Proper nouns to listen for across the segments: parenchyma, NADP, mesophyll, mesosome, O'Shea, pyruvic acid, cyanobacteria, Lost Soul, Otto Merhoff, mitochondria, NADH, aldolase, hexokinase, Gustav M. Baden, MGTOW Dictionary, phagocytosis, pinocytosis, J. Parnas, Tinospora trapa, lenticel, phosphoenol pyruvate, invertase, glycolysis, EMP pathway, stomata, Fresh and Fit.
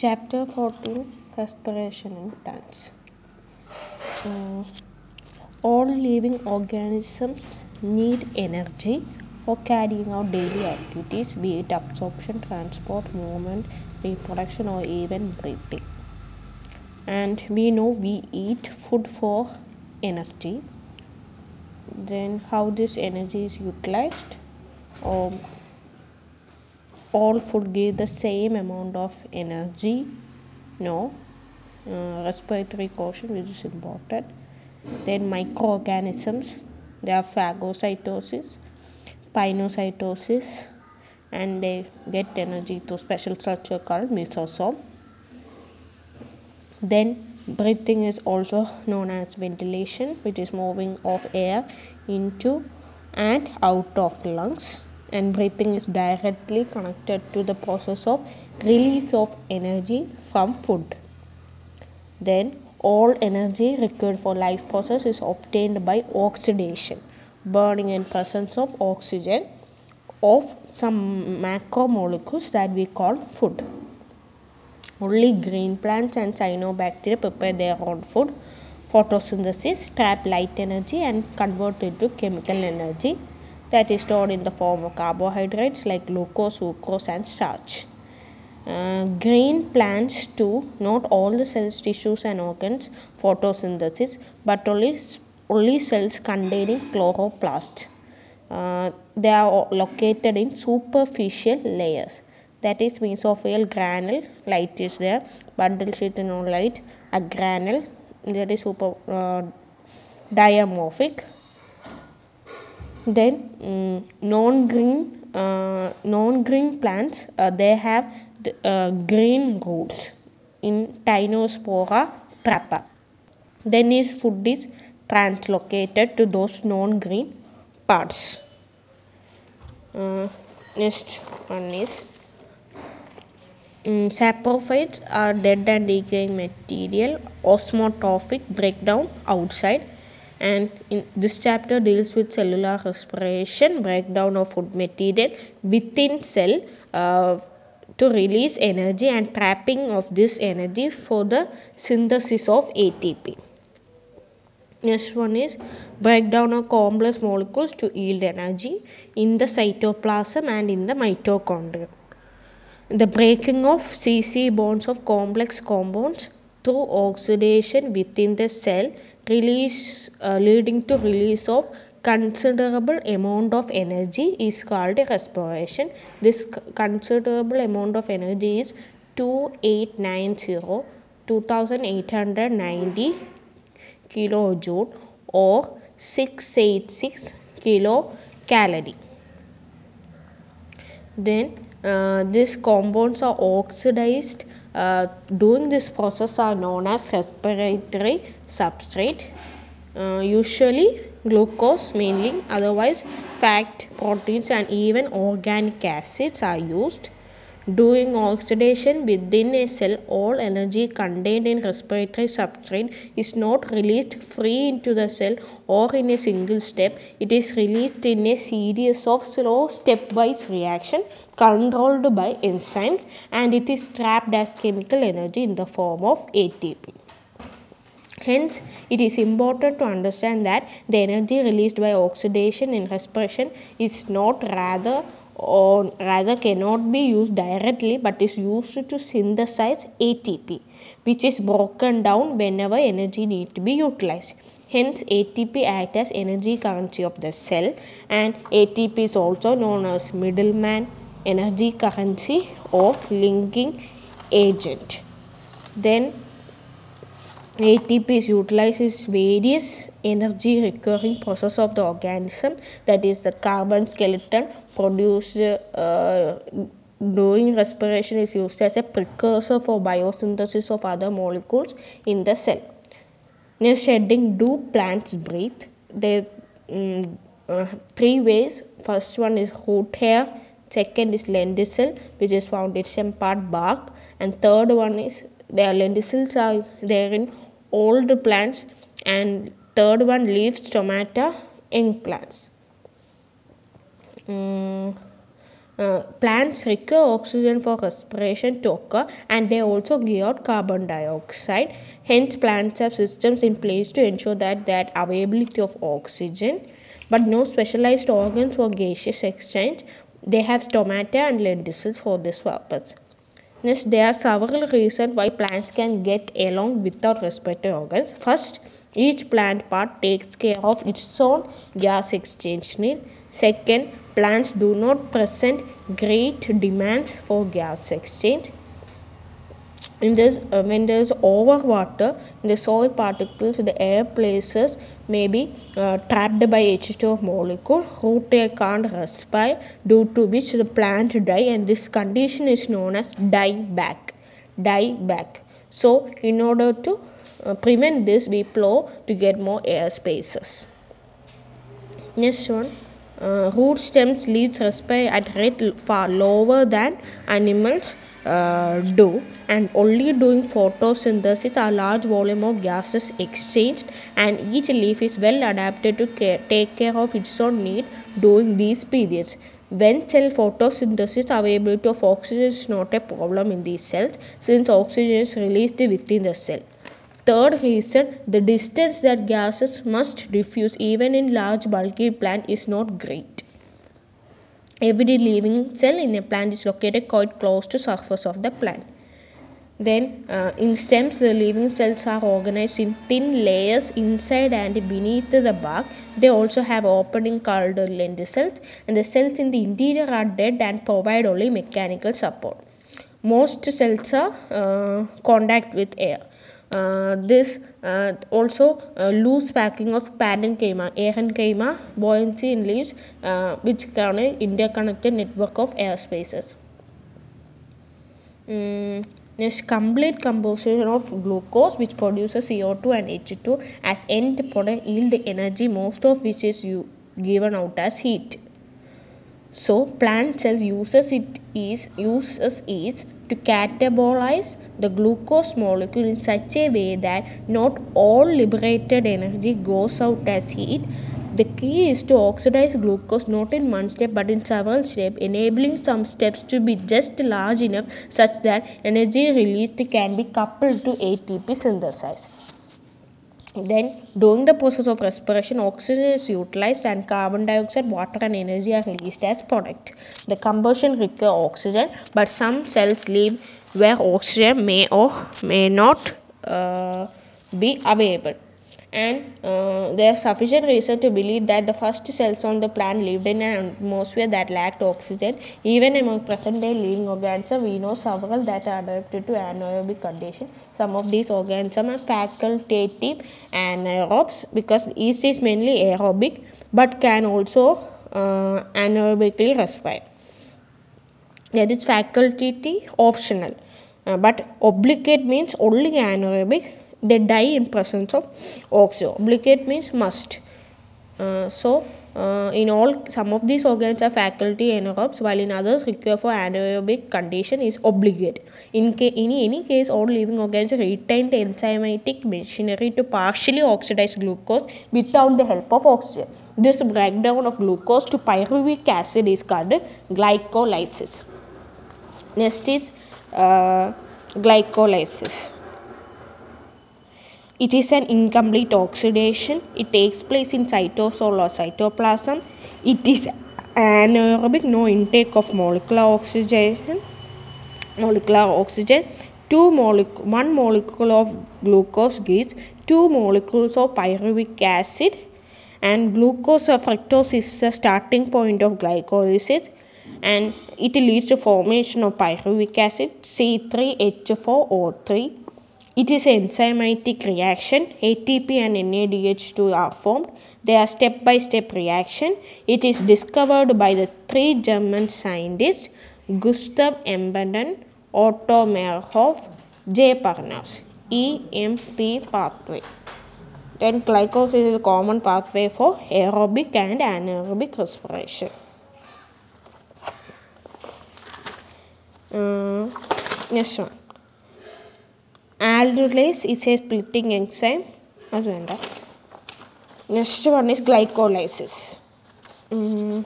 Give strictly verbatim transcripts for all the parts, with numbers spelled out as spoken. Chapter fourteen, Respiration in Plants. Uh, all living organisms need energy for carrying out daily activities, be it absorption, transport, movement, reproduction, or even breathing. And we know we eat food for energy. Then how this energy is utilized? Um, all food give the same amount of energy? No. Uh, respiratory quotient, which is important. Then microorganisms, there are phagocytosis, pinocytosis, and they get energy through special structure called mesosome. Then breathing is also known as ventilation, which is moving of air into and out of lungs, and breathing is directly connected to the process of release of energy from food. Then all energy required for life process is obtained by oxidation, burning in presence of oxygen of some macromolecules that we call food. Only green plants and cyanobacteria prepare their own food. Photosynthesis trap light energy and convert it to chemical energy that is stored in the form of carbohydrates like glucose, sucrose, and starch. Uh, green plants too, not all the cells, tissues, and organs photosynthesis, but only only cells containing chloroplast. Uh, they are located in superficial layers. That is mesophyll granule, light is there, bundle sheath no light, a granule that is super uh, diamorphic. Then um, non-green uh, non-green plants, uh, they have uh, green roots in Tinospora trapa. Then its food is translocated to those non-green parts. Uh, next one is Mm, saprophytes are dead and decaying material, osmotrophic breakdown outside, and in this chapter deals with cellular respiration, breakdown of food material within cell uh, to release energy and trapping of this energy for the synthesis of A T P. Next one is breakdown of complex molecules to yield energy in the cytoplasm and in the mitochondria. The breaking of C C bonds of complex compounds through oxidation within the cell release uh, leading to release of considerable amount of energy is called respiration. This considerable amount of energy is two thousand eight hundred ninety kilojoule or six hundred eighty-six kilocalorie. Then Uh, these compounds are oxidized. Uh, during this process are known as respiratory substrate, uh, usually glucose mainly, otherwise fat, proteins, and even organic acids are used. During oxidation within a cell, all energy contained in respiratory substrate is not released free into the cell or in a single step. It is released in a series of slow stepwise reaction controlled by enzymes, and it is trapped as chemical energy in the form of A T P. Hence, it is important to understand that the energy released by oxidation in respiration is not rather or rather cannot be used directly, but is used to synthesize A T P, which is broken down whenever energy needs to be utilized. Hence, A T P acts as energy currency of the cell, and A T P is also known as middleman, energy currency, or linking agent. Then A T P is utilized in various energy requiring process of the organism, that is the carbon skeleton produced uh, during respiration is used as a precursor for biosynthesis of other molecules in the cell. Next heading, do plants breathe? There um, uh, three ways. First one is root hair, second is lenticel, which is found in stem part, bark, and third one is their lenticels are there in old plants, and third one leaves, stomata, young plants. Um, Uh, plants require oxygen for respiration to occur, and they also give out carbon dioxide. Hence, plants have systems in place to ensure that that availability of oxygen, but no specialized organs for gaseous exchange. They have stomata and lenticels for this purpose. Next, there are several reasons why plants can get along without respiratory organs. First, each plant part takes care of its own gas exchange need. Second, plants do not present great demands for gas exchange. In this, uh, when there is overwater in the soil particles, the air places may be uh, trapped by H two O molecule, root hair can't respire, due to which the plant die, and this condition is known as dieback. Dieback. So, in order to uh, prevent this, we plow to get more air spaces. Next one. Uh, root stems, leaves respire at rate far lower than animals uh, do, and only doing photosynthesis are large volume of gases exchanged, and each leaf is well adapted to care, take care of its own need during these periods. When cell photosynthesis, availability of oxygen is not a problem in these cells, since oxygen is released within the cell. Third reason, the distance that gases must diffuse even in large bulky plant is not great. Every living cell in a plant is located quite close to surface of the plant. Then uh, in stems, the living cells are organized in thin layers inside and beneath the bark. They also have opening called lenticels, and the cells in the interior are dead and provide only mechanical support. Most cells are uh, contact with air. Uh, this uh, also uh, loose packing of parenchyma, parenchyma buoyancy in leaves, uh, which can an interconnected network of air spaces. Mm. Next, complete composition of glucose, which produces C O two and H two as end product, yield energy, most of which is u- given out as heat. So, plant cells uses it is uses is to catabolize the glucose molecule in such a way that not all liberated energy goes out as heat. The key is to oxidize glucose not in one step but in several steps, enabling some steps to be just large enough such that energy released can be coupled to A T P synthesized. Then, during the process of respiration, oxygen is utilized and carbon dioxide, water and energy are released as product. The combustion requires oxygen, but some cells live where oxygen may or may not uh, be available. And uh, there is sufficient reason to believe that the first cells on the plant lived in an atmosphere that lacked oxygen. Even among present-day living organisms, we know several that are adapted to anaerobic conditions. Some of these organisms are facultative anaerobes because yeast is mainly aerobic but can also uh, anaerobically respire. That is facultative optional, uh, but obligate means only anaerobic. They die in presence of oxygen. Obligate means must. Uh, so, uh, in all, some of these organs are faculty anaerobes, while in others require for anaerobic condition is obligate. In, ca- in any case, all living organs retain the enzymatic machinery to partially oxidize glucose without the help of oxygen. This breakdown of glucose to pyruvic acid is called glycolysis. Next is uh, glycolysis. It is an incomplete oxidation. It takes place in cytosol or cytoplasm. It is anaerobic, no intake of molecular oxygen. Molecular oxygen. Two molec- one molecule of glucose gives two molecules of pyruvic acid, and glucose or fructose is the starting point of glycolysis, and it leads to formation of pyruvic acid C three H four O three. It is an enzymatic reaction. A T P and N A D H two are formed. They are step-by-step reaction. It is discovered by the three German scientists, Gustav M. Baden, Otto Merhoff, J. Parnas. E M P pathway. Then glycolysis is a common pathway for aerobic and anaerobic respiration. Uh, next one. Aldolase is a splitting enzyme. Next one is glycolysis. Mm.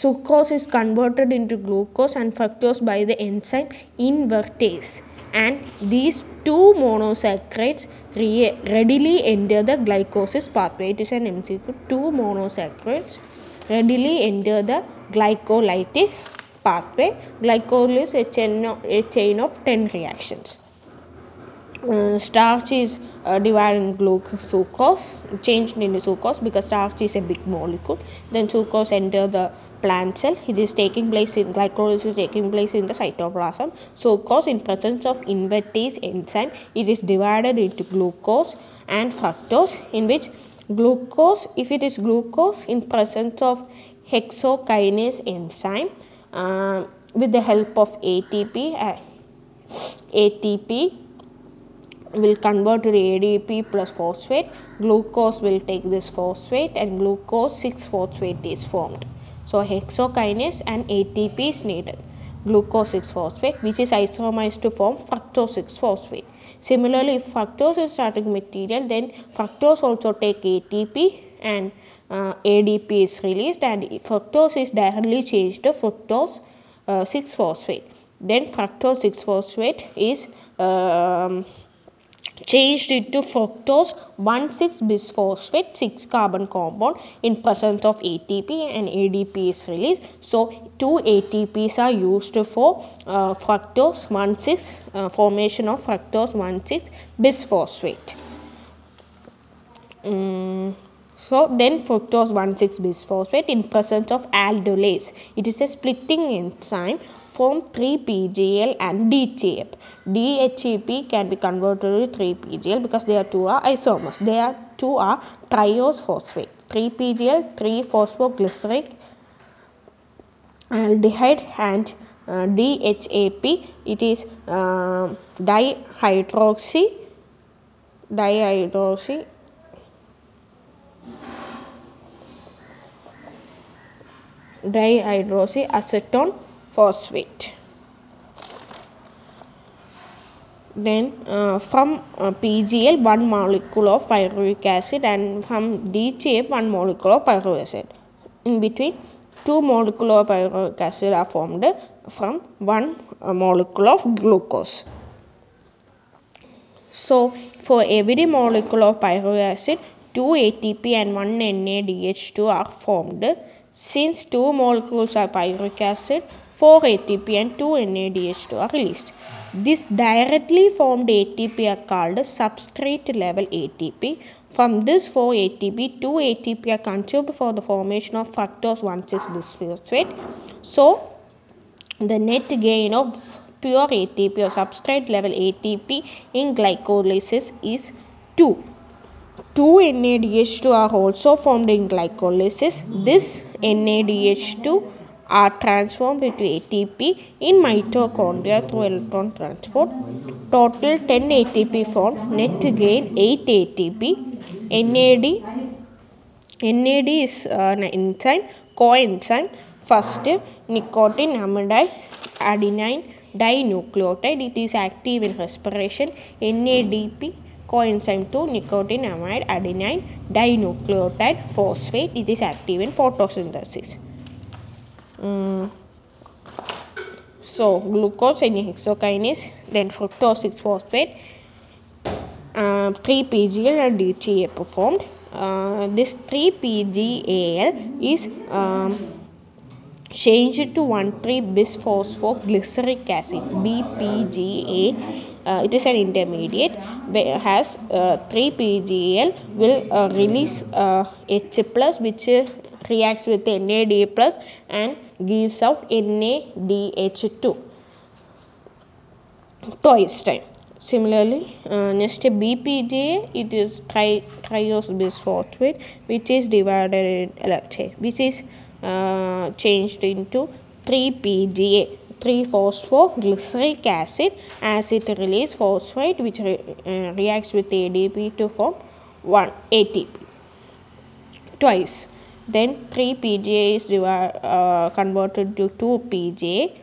Sucrose is converted into glucose and fructose by the enzyme invertase, and these two monosaccharides re readily enter the glycolysis pathway. It is an M C Q. Two monosaccharides readily enter the glycolytic pathway. Glycolysis is a chain of, a chain of ten reactions. Uh, starch is uh, divided in glucose, sucrose, changed into sucrose because starch is a big molecule. Then sucrose enters the plant cell. It is taking place in glycolysis is taking place in the cytoplasm. Sucrose, in presence of invertase enzyme, it is divided into glucose and fructose. In which glucose, if it is glucose, in presence of hexokinase enzyme, uh, with the help of A T P, uh, A T P. will convert to A D P plus phosphate. Glucose will take this phosphate and glucose six phosphate is formed. So hexokinase and A T P is needed. Glucose six phosphate, which is isomerized to form fructose six phosphate. Similarly, if fructose is starting material, then fructose also take A T P and uh, A D P is released, and fructose is directly changed to fructose uh, six phosphate. Then fructose six phosphate is um, changed into fructose one six bisphosphate six carbon compound. In presence of A T P and A D P is released. So, two A T Ps are used for uh, fructose one six, uh, formation of fructose one six bisphosphate. Um, so, then fructose one six bisphosphate, in presence of aldolase, it is a splitting enzyme, form three P G L and D H E P. D H E P can be converted to three P G L because they are two are isomers. They are two are triose phosphate. three P G L, three phosphoglyceric aldehyde, and uh, D H E P. It is uh, dihydroxy dihydroxy dihydroxy acetone phosphate. Then uh, from uh, P G L, one molecule of pyruvic acid, and from D H E P, one molecule of pyruvic acid. In between, two molecules of pyruvic acid are formed from one uh, molecule of glucose. So, for every molecule of pyruvic acid, two A T P and one N A D H two are formed. Since two molecules are pyruvic acid, four A T P and two N A D H two are released. This directly formed A T P are called substrate level A T P. From this four A T P, two A T P are consumed for the formation of fructose one six bisphosphate. So, the net gain of pure A T P or substrate level A T P in glycolysis is two. Two N A D H two are also formed in glycolysis. This N A D H two are transformed into A T P in mitochondria through electron transport. Total ten A T P formed, net gain eight A T P. N A D, N A D is an enzyme, coenzyme, first nicotine, amide, adenine dinucleotide. It is active in respiration. N A D P, coenzyme two, nicotine, amide, adenine dinucleotide, phosphate. It is active in photosynthesis. Mm. So, glucose and hexokinase, then fructose six phosphate, uh, three P G L and D H E A performed. Uh, this three P G A L is um, changed to one three bisphosphoglyceric acid, B P G A. Uh, it is an intermediate, has uh, three P G A L will uh, release uh, H plus, which uh, reacts with N A D plus and gives out N A D H two twice time. Similarly, uh, next B P G A, it is tri triose bisphosphate, which is divided in, which is uh, changed into three P G A, three phosphoglyceric acid, as it releases phosphate, which re uh, reacts with A D P to form one A T P twice. Then three P G A is uh, converted to two P G A,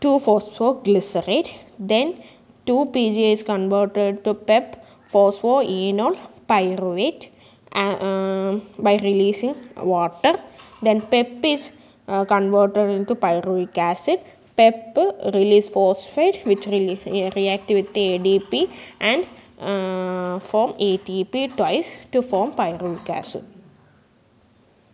two phosphoglycerate. Then two P G A is converted to PEP, phosphoenol pyruvate, uh, uh, by releasing water. Then PEP is uh, converted into pyruvic acid. P E P release phosphate, which re react with A D P and uh, form A T P twice to form pyruvic acid.